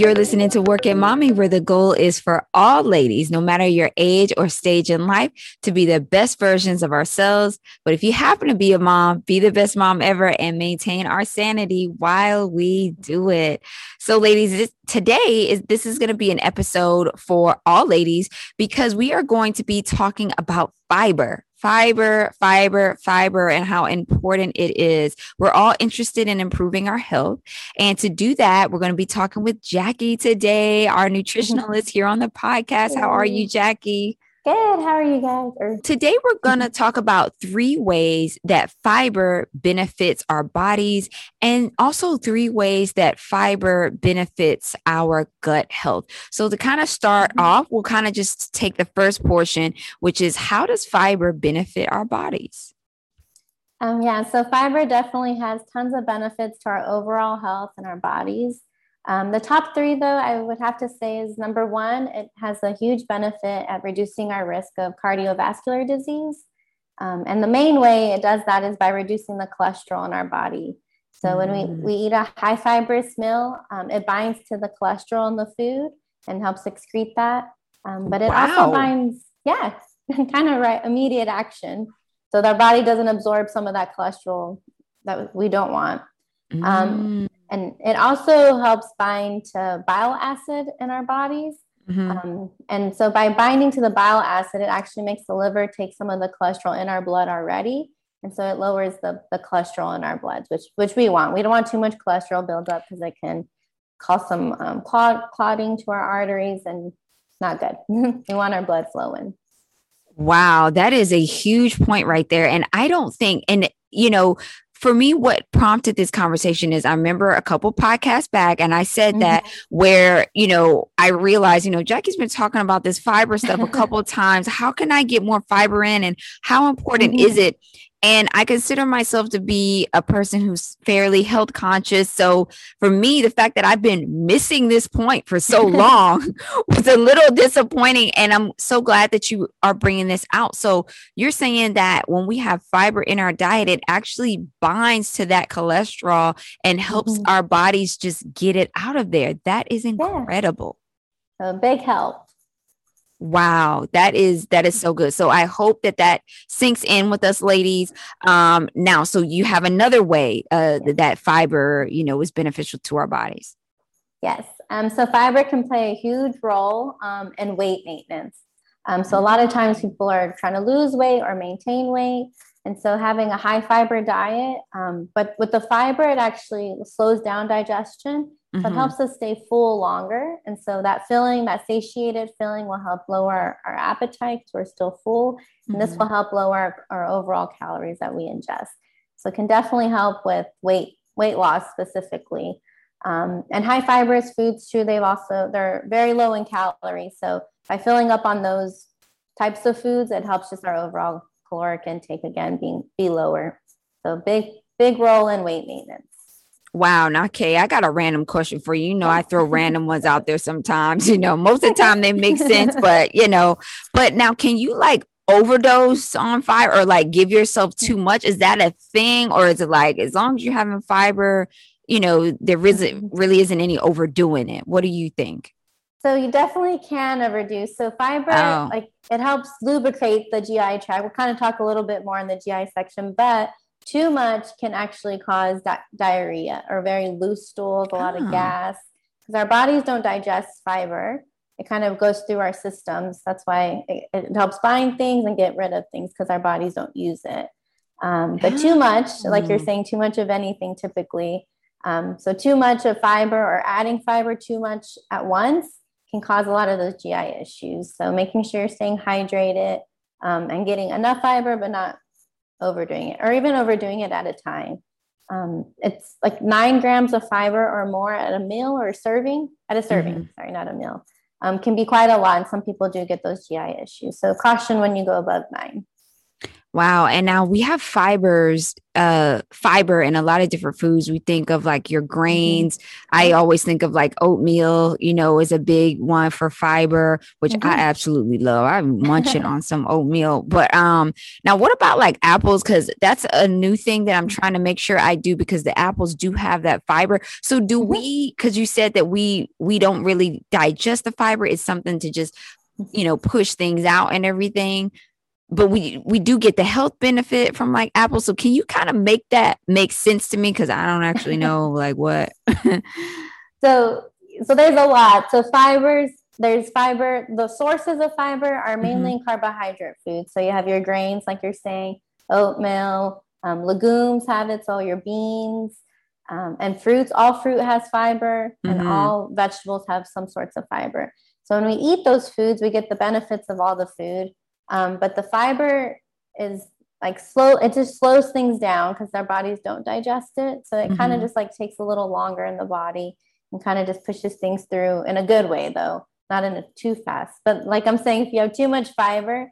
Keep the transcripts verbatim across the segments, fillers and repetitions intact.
You're listening to Work It Mommy, where the goal is for all ladies, no matter your age or stage in life, to be the best versions of ourselves. But if you happen to be a mom, be the best mom ever and maintain our sanity while we do it. So ladies, this, today is this is going to be an episode for all ladies because we are going to be talking about fiber. Fiber, fiber, fiber, and how important it is. We're all interested in improving our health. And to do that, we're going to be talking with Jackie today, our nutritionalist here on the podcast. How are you, Jackie? Good. How are you guys? Today, we're going to talk about three ways that fiber benefits our bodies and also three ways that fiber benefits our gut health. So to kind of start off, we'll kind of just take the first portion, which is how does fiber benefit our bodies? Um, yeah, so fiber definitely has tons of benefits to our overall health and our bodies. Um, the top three, though, I would have to say is number one, it has a huge benefit at reducing our risk of cardiovascular disease. Um, and the main way it does that is by reducing the cholesterol in our body. So when we, we eat a high fibrous meal, um, it binds to the cholesterol in the food and helps excrete that. Um, but it wow. also binds, yeah, kind of right, immediate action. So that our body doesn't absorb some of that cholesterol that we don't want. Um, mm. And it also helps bind to bile acid in our bodies. Mm-hmm. Um, and so by binding to the bile acid, it actually makes the liver take some of the cholesterol in our blood already. And so it lowers the, the cholesterol in our bloods, which which we want. We don't want too much cholesterol buildup because it can cause some um, clot, clotting to our arteries and not good. We want our blood flowing. Wow, that is a huge point right there. And I don't think, and you know, for me, what prompted this conversation is I remember a couple podcasts back and I said mm-hmm. that where, you know, I realized, you know, Jackie's been talking about this fiber stuff a couple of times. How can I get more fiber in and how important mm-hmm. is it? And I consider myself to be a person who's fairly health conscious. So for me, the fact that I've been missing this point for so long was a little disappointing. And I'm so glad that you are bringing this out. So you're saying that when we have fiber in our diet, it actually binds to that cholesterol and helps mm-hmm. our bodies just get it out of there. That is incredible. Yeah. A big help. Wow. That is, that is so good. So I hope that that sinks in with us ladies. Um, now, so you have another way uh, that fiber, you know, is beneficial to our bodies. Yes. Um, so fiber can play a huge role um, in weight maintenance. Um, so a lot of times people are trying to lose weight or maintain weight. And so having a high fiber diet, um, but with the fiber, it actually slows down digestion. So it helps us stay full longer. And so that feeling, that satiated feeling will help lower our appetite because we're still full. And mm-hmm. this will help lower our, our overall calories that we ingest. So it can definitely help with weight weight loss specifically. Um, and high fibrous foods too, they've also, they're very low in calories. So by filling up on those types of foods, it helps just our overall caloric intake again being be lower. So big, big role in weight maintenance. Wow. Now, Kay, I got a random question for you. You know, I throw random ones out there sometimes, you know, most of the time they make sense, but you know, but now can you like overdose on fiber or like give yourself too much? Is that a thing? Or is it like, as long as you're having fiber, you know, there isn't really isn't any overdoing it. What do you think? So you definitely can overdo. So fiber, oh. like it helps lubricate the G I tract. We'll kind of talk a little bit more in the G I section, but too much can actually cause di- diarrhea or very loose stools, a lot oh. of gas, because our bodies don't digest fiber. It kind of goes through our systems. That's why it, it helps bind things and get rid of things because our bodies don't use it. Um, but too much, like you're saying, too much of anything typically. Um, so too much of fiber or adding fiber too much at once can cause a lot of those G I issues. So making sure you're staying hydrated um, and getting enough fiber, but not overdoing it or even overdoing it at a time. Um, it's like nine grams of fiber or more at a meal or serving at a serving, mm-hmm. sorry, not a meal, um, can be quite a lot. And some people do get those G I issues. So caution when you go above nine. Wow. And now we have fibers, uh, fiber in a lot of different foods. We think of like your grains. I always think of like oatmeal, you know, is a big one for fiber, which mm-hmm. I absolutely love. I'm munching on some oatmeal. But um, now what about like apples? Because that's a new thing that I'm trying to make sure I do, because the apples do have that fiber. So do mm-hmm. we, because you said that we, we don't really digest the fiber. It's something to just, you know, push things out and everything. But we, we do get the health benefit from like apples. So can you kind of make that make sense to me? Cause I don't actually know like what. so, so there's a lot. So fibers, there's fiber. The sources of fiber are mainly mm-hmm. carbohydrate foods. So you have your grains, like you're saying, oatmeal, um, legumes have it. So your beans um, and fruits, all fruit has fiber mm-hmm. and all vegetables have some sorts of fiber. So when we eat those foods, we get the benefits of all the food. Um, but the fiber is like slow, it just slows things down because our bodies don't digest it. So it mm-hmm. kind of just like takes a little longer in the body and kind of just pushes things through in a good way though, not in a too fast. But like I'm saying, if you have too much fiber,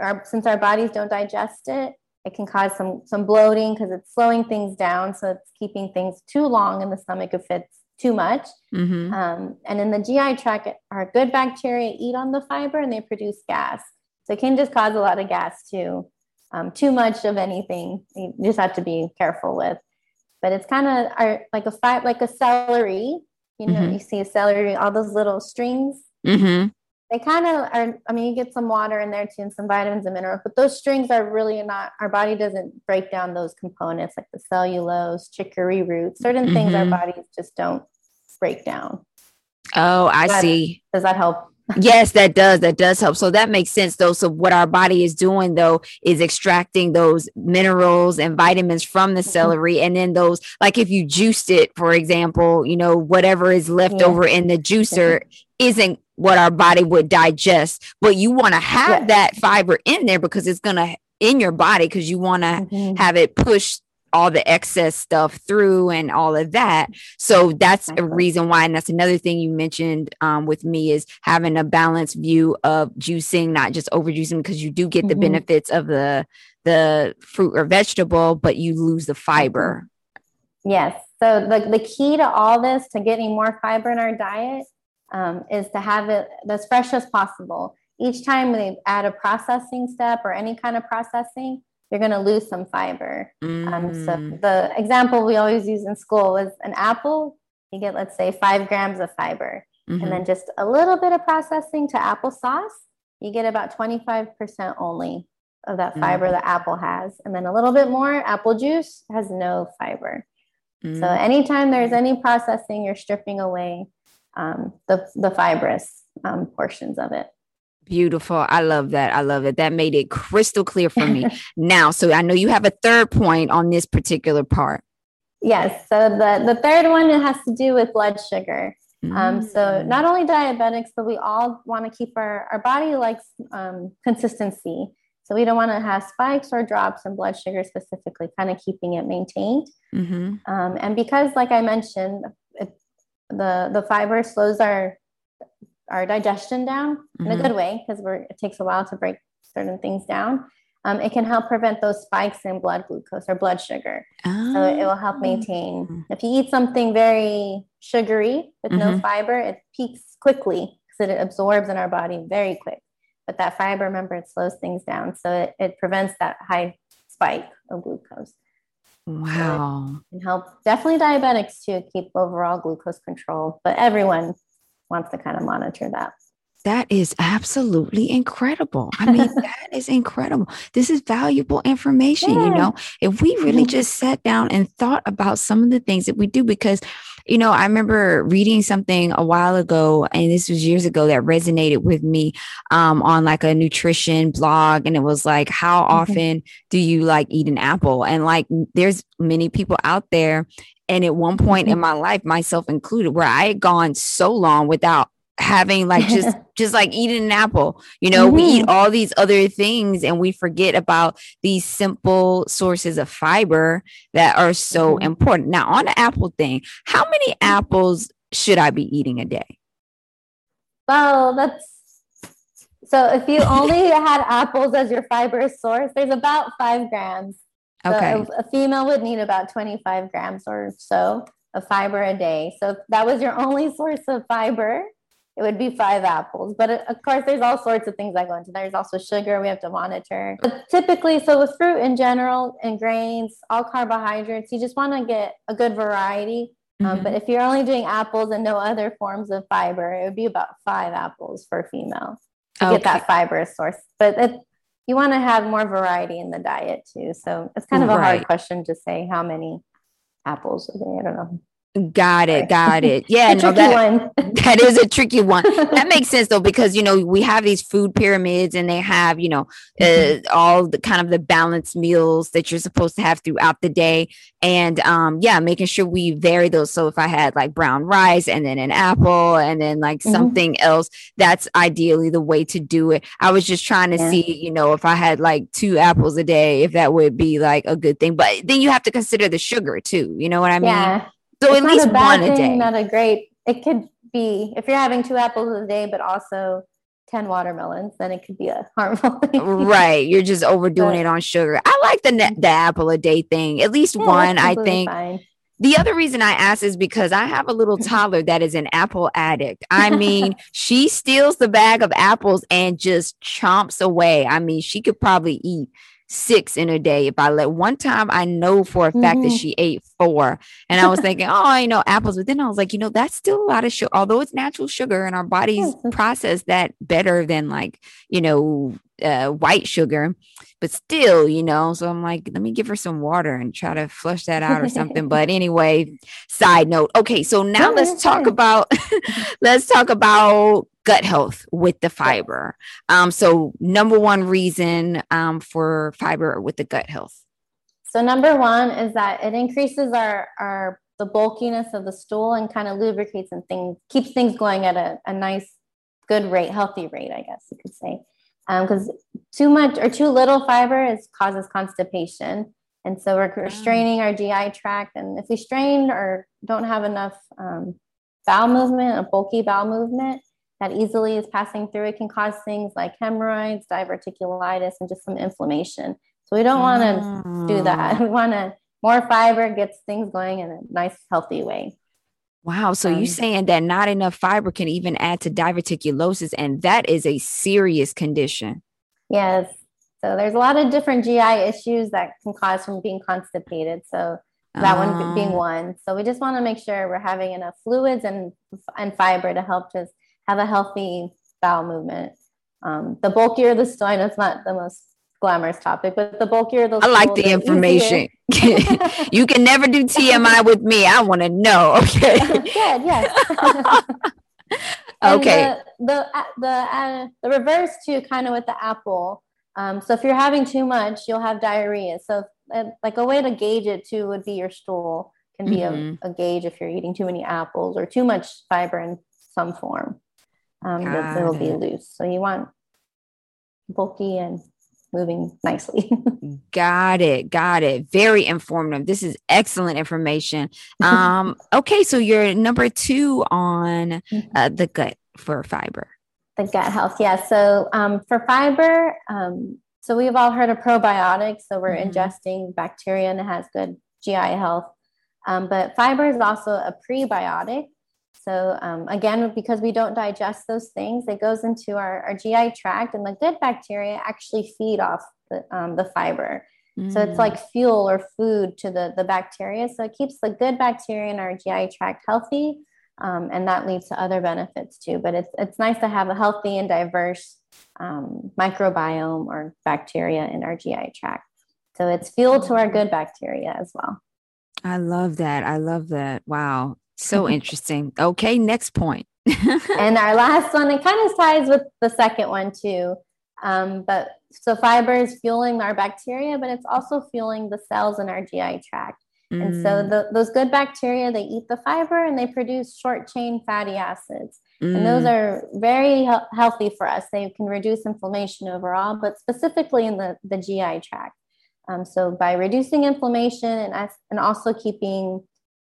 our, since our bodies don't digest it, it can cause some, some bloating because it's slowing things down. So it's keeping things too long in the stomach if it's too much. Mm-hmm. Um, and in the G I tract, our good bacteria eat on the fiber and they produce gas. So it can just cause a lot of gas too. Um, too much of anything, you just have to be careful with. But it's kind of our like a fi- like a celery. You know, mm-hmm. you see a celery, all those little strings. Mm-hmm. They kind of are. I mean, you get some water in there too, and some vitamins and minerals. But those strings are really not. Our body doesn't break down those components like the cellulose, chicory root, certain mm-hmm. things our bodies just don't break down. Oh, I that, see. Does that help? Yes, that does. That does help. So that makes sense though. So what our body is doing though, is extracting those minerals and vitamins from the celery. And then those, like if you juiced it, for example, you know, whatever is left yeah. over in the juicer isn't what our body would digest, but you want to have yeah. that fiber in there because it's going to in your body. Cause you want to mm-hmm. have it pushed all the excess stuff through and all of that. So that's a reason why. And that's another thing you mentioned um, with me is having a balanced view of juicing, not just overjuicing, because you do get the mm-hmm. benefits of the, the fruit or vegetable, but you lose the fiber. Yes. So the, the key to all this, to getting more fiber in our diet um, is to have it as fresh as possible. Each time they add a processing step or any kind of processing, you're going to lose some fiber. Mm. Um, so the example we always use in school is an apple. You get, let's say, five grams of fiber. Mm-hmm. And then just a little bit of processing to applesauce, you get about twenty-five percent only of that fiber mm. that apple has. And then a little bit more, apple juice has no fiber. Mm. So anytime there's any processing, you're stripping away um, the, the fibrous um, portions of it. Beautiful. I love that. I love it. That made it crystal clear for me now. So I know you have a third point on this particular part. Yes. So the, the third one, it has to do with blood sugar. Mm. Um, so not only diabetics, but we all want to keep our, our body likes um, consistency. So we don't want to have spikes or drops in blood sugar specifically, kind of keeping it maintained. Mm-hmm. Um, and because, like I mentioned, it, the, the fiber slows our our digestion down in mm-hmm. a good way, because we're it takes a while to break certain things down. Um, it can help prevent those spikes in blood glucose or blood sugar. Oh. So it will help maintain. If you eat something very sugary with mm-hmm. no fiber, it peaks quickly because it absorbs in our body very quick. But that fiber, remember, it slows things down. So it, it prevents that high spike of glucose. Wow. So it can help definitely diabetics to keep overall glucose control, but everyone wants to kind of monitor that. That is absolutely incredible. I mean, that is incredible. This is valuable information, yeah. you know, if we really just sat down and thought about some of the things that we do, because, you know, I remember reading something a while ago, and this was years ago, that resonated with me um, on like a nutrition blog. And it was like, how often do you like eat an apple? And like, there's many people out there. And at one point in my life, myself included, where I had gone so long without having like just just like eating an apple, you know, mm-hmm. we eat all these other things and we forget about these simple sources of fiber that are so mm-hmm. important. Now, on the apple thing, how many apples should I be eating a day? Well, that's So if you only had apples as your fiber source, there's about five grams. So okay. A female would need about twenty-five grams or so of fiber a day. So if that was your only source of fiber, it would be five apples. But of course, there's all sorts of things that go into that. There's also sugar we have to monitor. But typically, so with fruit in general and grains, all carbohydrates, you just want to get a good variety. Mm-hmm. Um, but if you're only doing apples and no other forms of fiber, it would be about five apples for females to okay. get that fibrous source. But it, you want to have more variety in the diet too. So it's kind of a right. hard question to say how many apples a day. I don't know. Got it. Got it. Yeah. No, that, that is a tricky one. That makes sense though, because, you know, we have these food pyramids and they have, you know, uh, all the kind of the balanced meals that you're supposed to have throughout the day. And um, yeah, making sure we vary those. So if I had like brown rice and then an apple and then like mm-hmm. something else, that's ideally the way to do it. I was just trying to yeah. see, you know, if I had like two apples a day, if that would be like a good thing. But then you have to consider the sugar too. You know what I mean? Yeah. So it's at least not a bad one a day. Thing, not a great. It could be if you're having two apples a day, but also ten watermelons, then it could be a harmful thing. Right, you're just overdoing but, it on sugar. I like the ne- the apple a day thing. At least yeah, one, I think. Fine. The other reason I ask is because I have a little toddler that is an apple addict. I mean, she steals the bag of apples and just chomps away. I mean, she could probably eat six in a day if I let one time. I know for a fact mm-hmm. that she ate four, and I was thinking, oh, you know, apples. But then I was like, you know, that's still a lot of sugar, although it's natural sugar and our bodies process that better than like, you know, uh, white sugar, but still, you know, so I'm like, let me give her some water and try to flush that out or something. But anyway, side note. Okay. So now let's talk about, let's talk about gut health with the fiber. Um, so number one reason um, for fiber with the gut health. So number one is that it increases our, our the bulkiness of the stool and kind of lubricates and things, keeps things going at a, a nice, good rate, healthy rate, I guess you could say. Because um, too much or too little fiber is, causes constipation. And so we're restraining our G I tract. And if we strain or don't have enough um, bowel movement, a bulky bowel movement, that easily is passing through, it can cause things like hemorrhoids, diverticulitis, and just some inflammation. So we don't want to mm. do that. We want to more fiber gets things going in a nice, healthy way. Wow. So um, you're saying that not enough fiber can even add to diverticulosis, and that is a serious condition. Yes. So there's a lot of different G I issues that can cause from being constipated. So that um, one being one. So we just want to make sure we're having enough fluids and and fiber to help just have a healthy bowel movement. Um, the bulkier the stool, I know it's not the most glamorous topic, but the bulkier the I like the, the information. You can never do T M I with me. I want to know. Okay. Good. Yes. Okay. The the the, uh, the reverse too, kind of with the apple. Um, so if you're having too much, you'll have diarrhea. So uh, like a way to gauge it too would be your stool can be mm-hmm. a, a gauge if you're eating too many apples or too much fiber in some form. Um, it will be loose. So you want bulky and moving nicely. Got it. Got it. Very informative. This is excellent information. Um, okay. So you're number two on uh, the gut for fiber. The gut health. Yeah. So um, for fiber, um, so we've all heard of probiotics. So we're mm-hmm. ingesting bacteria and it has good G I health. Um, but fiber is also a prebiotic. So um, again, because we don't digest those things, it goes into our, our G I tract, and the good bacteria actually feed off the, um, the fiber. Mm. So it's like fuel or food to the, the bacteria. So it keeps the good bacteria in our G I tract healthy, um, and that leads to other benefits too. But it's it's nice to have a healthy and diverse um, microbiome or bacteria in our G I tract. So it's fuel to our good bacteria as well. I love that. I love that. Wow. So interesting. Okay. Next point. And our last one, it kind of ties with the second one too. Um, but so fiber is fueling our bacteria, but it's also fueling the cells in our G I tract. Mm. And so the, those good bacteria, they eat the fiber and they produce short chain fatty acids. Mm. And those are very he- healthy for us. They can reduce inflammation overall, but specifically in the, the G I tract. Um, so by reducing inflammation and, as, and also keeping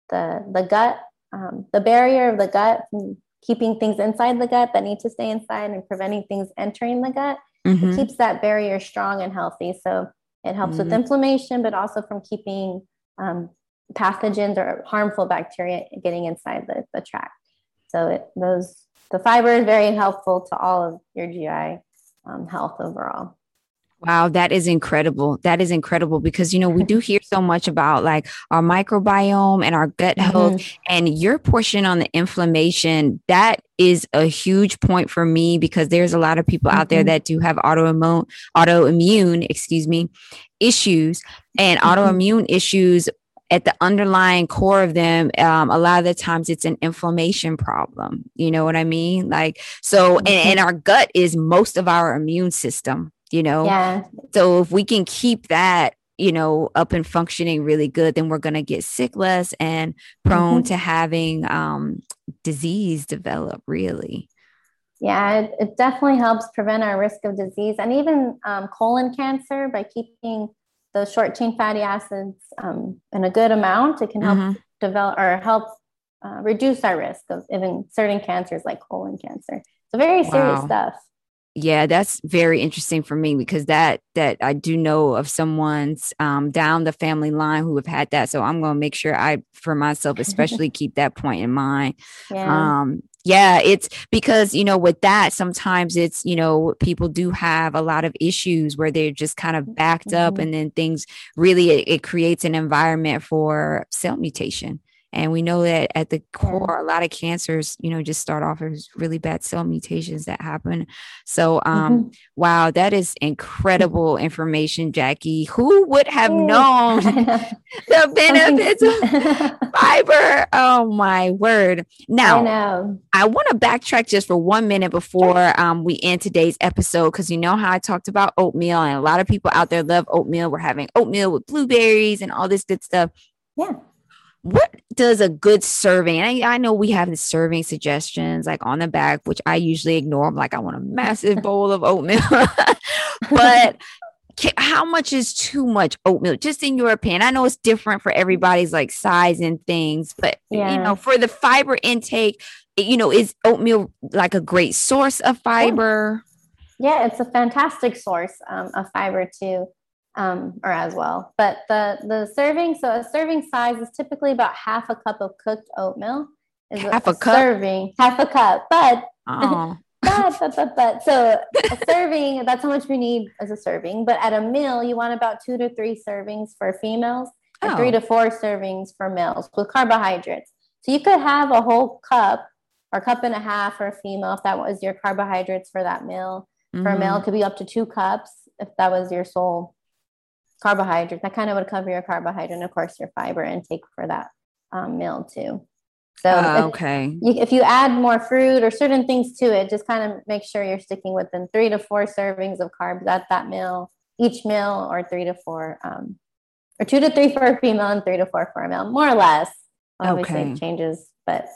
the, the gut Um, the barrier of the gut from keeping things inside the gut that need to stay inside and preventing things entering the gut. Mm-hmm. It keeps that barrier strong and healthy. So it helps mm-hmm. with inflammation, but also from keeping um, pathogens or harmful bacteria getting inside the, the tract. So it, those the fiber is very helpful to all of your G I um, health overall. Wow, that is incredible. That is incredible because, you know, we do hear so much about like our microbiome and our gut health mm-hmm. and your portion on the inflammation. That is a huge point for me because there's a lot of people mm-hmm. out there that do have autoimmune, autoimmune, excuse me, issues and mm-hmm. autoimmune issues. At the underlying core of them, um, a lot of the times it's an inflammation problem. You know what I mean? Like, so, and, and our gut is most of our immune system, you know? Yeah. So if we can keep that, you know, up and functioning really good, then we're going to get sick less and prone mm-hmm. to having um, disease develop really. Yeah, it, it definitely helps prevent our risk of disease and even um, colon cancer by keeping those short chain fatty acids um, in a good amount. It can help mm-hmm. develop or help uh, reduce our risk of even certain cancers like colon cancer. So very serious wow. stuff. Yeah, that's very interesting for me because that that I do know of someone's um, down the family line who have had that. So I'm going to make sure I, for myself, especially keep that point in mind. Yeah. Um, Yeah, it's because, you know, with that, sometimes it's, you know, people do have a lot of issues where they're just kind of backed mm-hmm. up and then things really it, it creates an environment for cell mutation. And we know that at the core, a lot of cancers, you know, just start off as really bad cell mutations that happen. So, um, mm-hmm. wow, that is incredible information, Jackie. Who would have Yay. known the benefits of fiber? Oh, my word. Now, I, I want to backtrack just for one minute before um, we end today's episode, because you know how I talked about oatmeal and a lot of people out there love oatmeal. We're having oatmeal with blueberries and all this good stuff. Yeah. What does a good serving? And I, I know we have the serving suggestions like on the back, which I usually ignore. I'm like, I want a massive bowl of oatmeal, but can, how much is too much oatmeal? Just in your opinion, I know it's different for everybody's like size and things, but yeah. you know, for the fiber intake, you know, is oatmeal like a great source of fiber? Yeah, yeah it's a fantastic source um, of fiber too. Um, or as well, but the, the serving, so a serving size is typically about half a cup of cooked oatmeal. Is half a, a cup? Serving, half a cup, but, oh. but, but, but, but, so a serving, that's how much we need as a serving, but at a meal, you want about two to three servings for females, and oh. three to four servings for males with carbohydrates. So you could have a whole cup or cup and a half for a female if that was your carbohydrates for that meal. Mm-hmm. For a male, it could be up to two cups if that was your sole carbohydrate. That kind of would cover your carbohydrate and of course your fiber intake for that um, meal too. So uh, okay. If you, if you add more fruit or certain things to it, just kind of make sure you're sticking within three to four servings of carbs at that meal, each meal, or three to four, um, or two to three for a female and three to four for a male, more or less. Obviously okay. it changes, but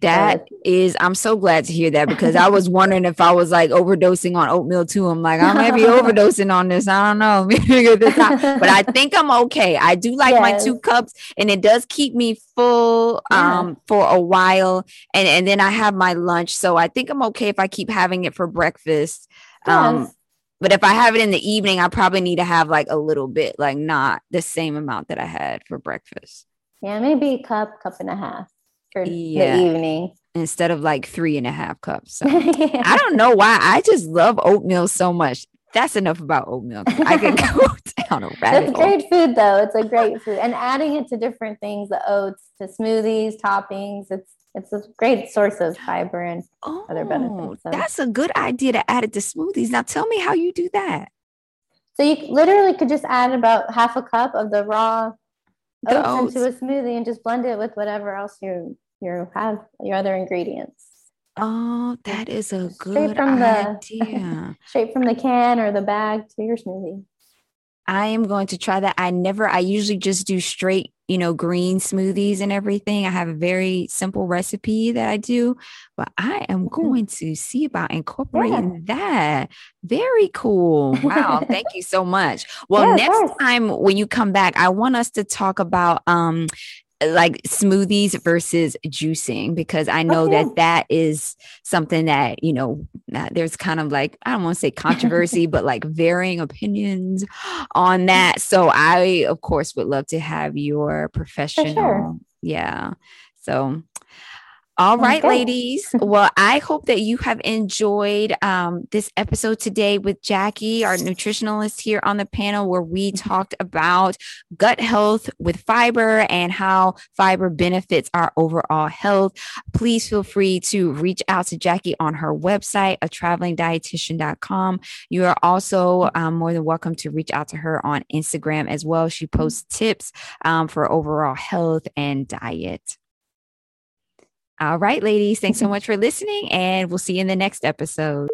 that is, I'm so glad to hear that because I was wondering if I was like overdosing on oatmeal too. I'm like, I might be overdosing on this. I don't know. But I think I'm okay. I do like yes. my two cups and it does keep me full um, yeah. for a while. And, and then I have my lunch. So I think I'm okay if I keep having it for breakfast. Um, yes. But if I have it in the evening, I probably need to have like a little bit, like not the same amount that I had for breakfast. Yeah, maybe a cup, cup and a half. For yeah. the evening instead of like three and a half cups. So yeah. I don't know why. I just love oatmeal so much. That's enough about oatmeal. I could go down a rabbit hole. It's great food though. It's a great food. And adding it to different things, the oats to smoothies, toppings, it's It's a great source of fiber and oh, other benefits. So. That's a good idea to add it to smoothies. Now tell me how you do that. So you literally could just add about half a cup of the raw oats, oats into a smoothie and just blend it with whatever else you you have your other ingredients. Oh, that is a good idea. Straight from the can or the bag to your smoothie. I am going to try that. I never, I usually just do straight, you know, green smoothies and everything. I have a very simple recipe that I do, but I am going to see about incorporating yeah. that. Very cool. Wow. Thank you so much. Well, yeah, next time when you come back, I want us to talk about, um, like smoothies versus juicing, because I know okay. that that is something that, you know, there's kind of like, I don't want to say controversy, but like varying opinions on that. So I, of course, would love to have your professional. Sure. Yeah. So. All right, ladies. Well, I hope that you have enjoyed um, this episode today with Jackie, our nutritionalist here on the panel, where we talked about gut health with fiber and how fiber benefits our overall health. Please feel free to reach out to Jackie on her website, a traveling dietician dot com. You are also um, more than welcome to reach out to her on Instagram as well. She posts tips um, for overall health and diet. All right, ladies, thanks so much for listening, and we'll see you in the next episode.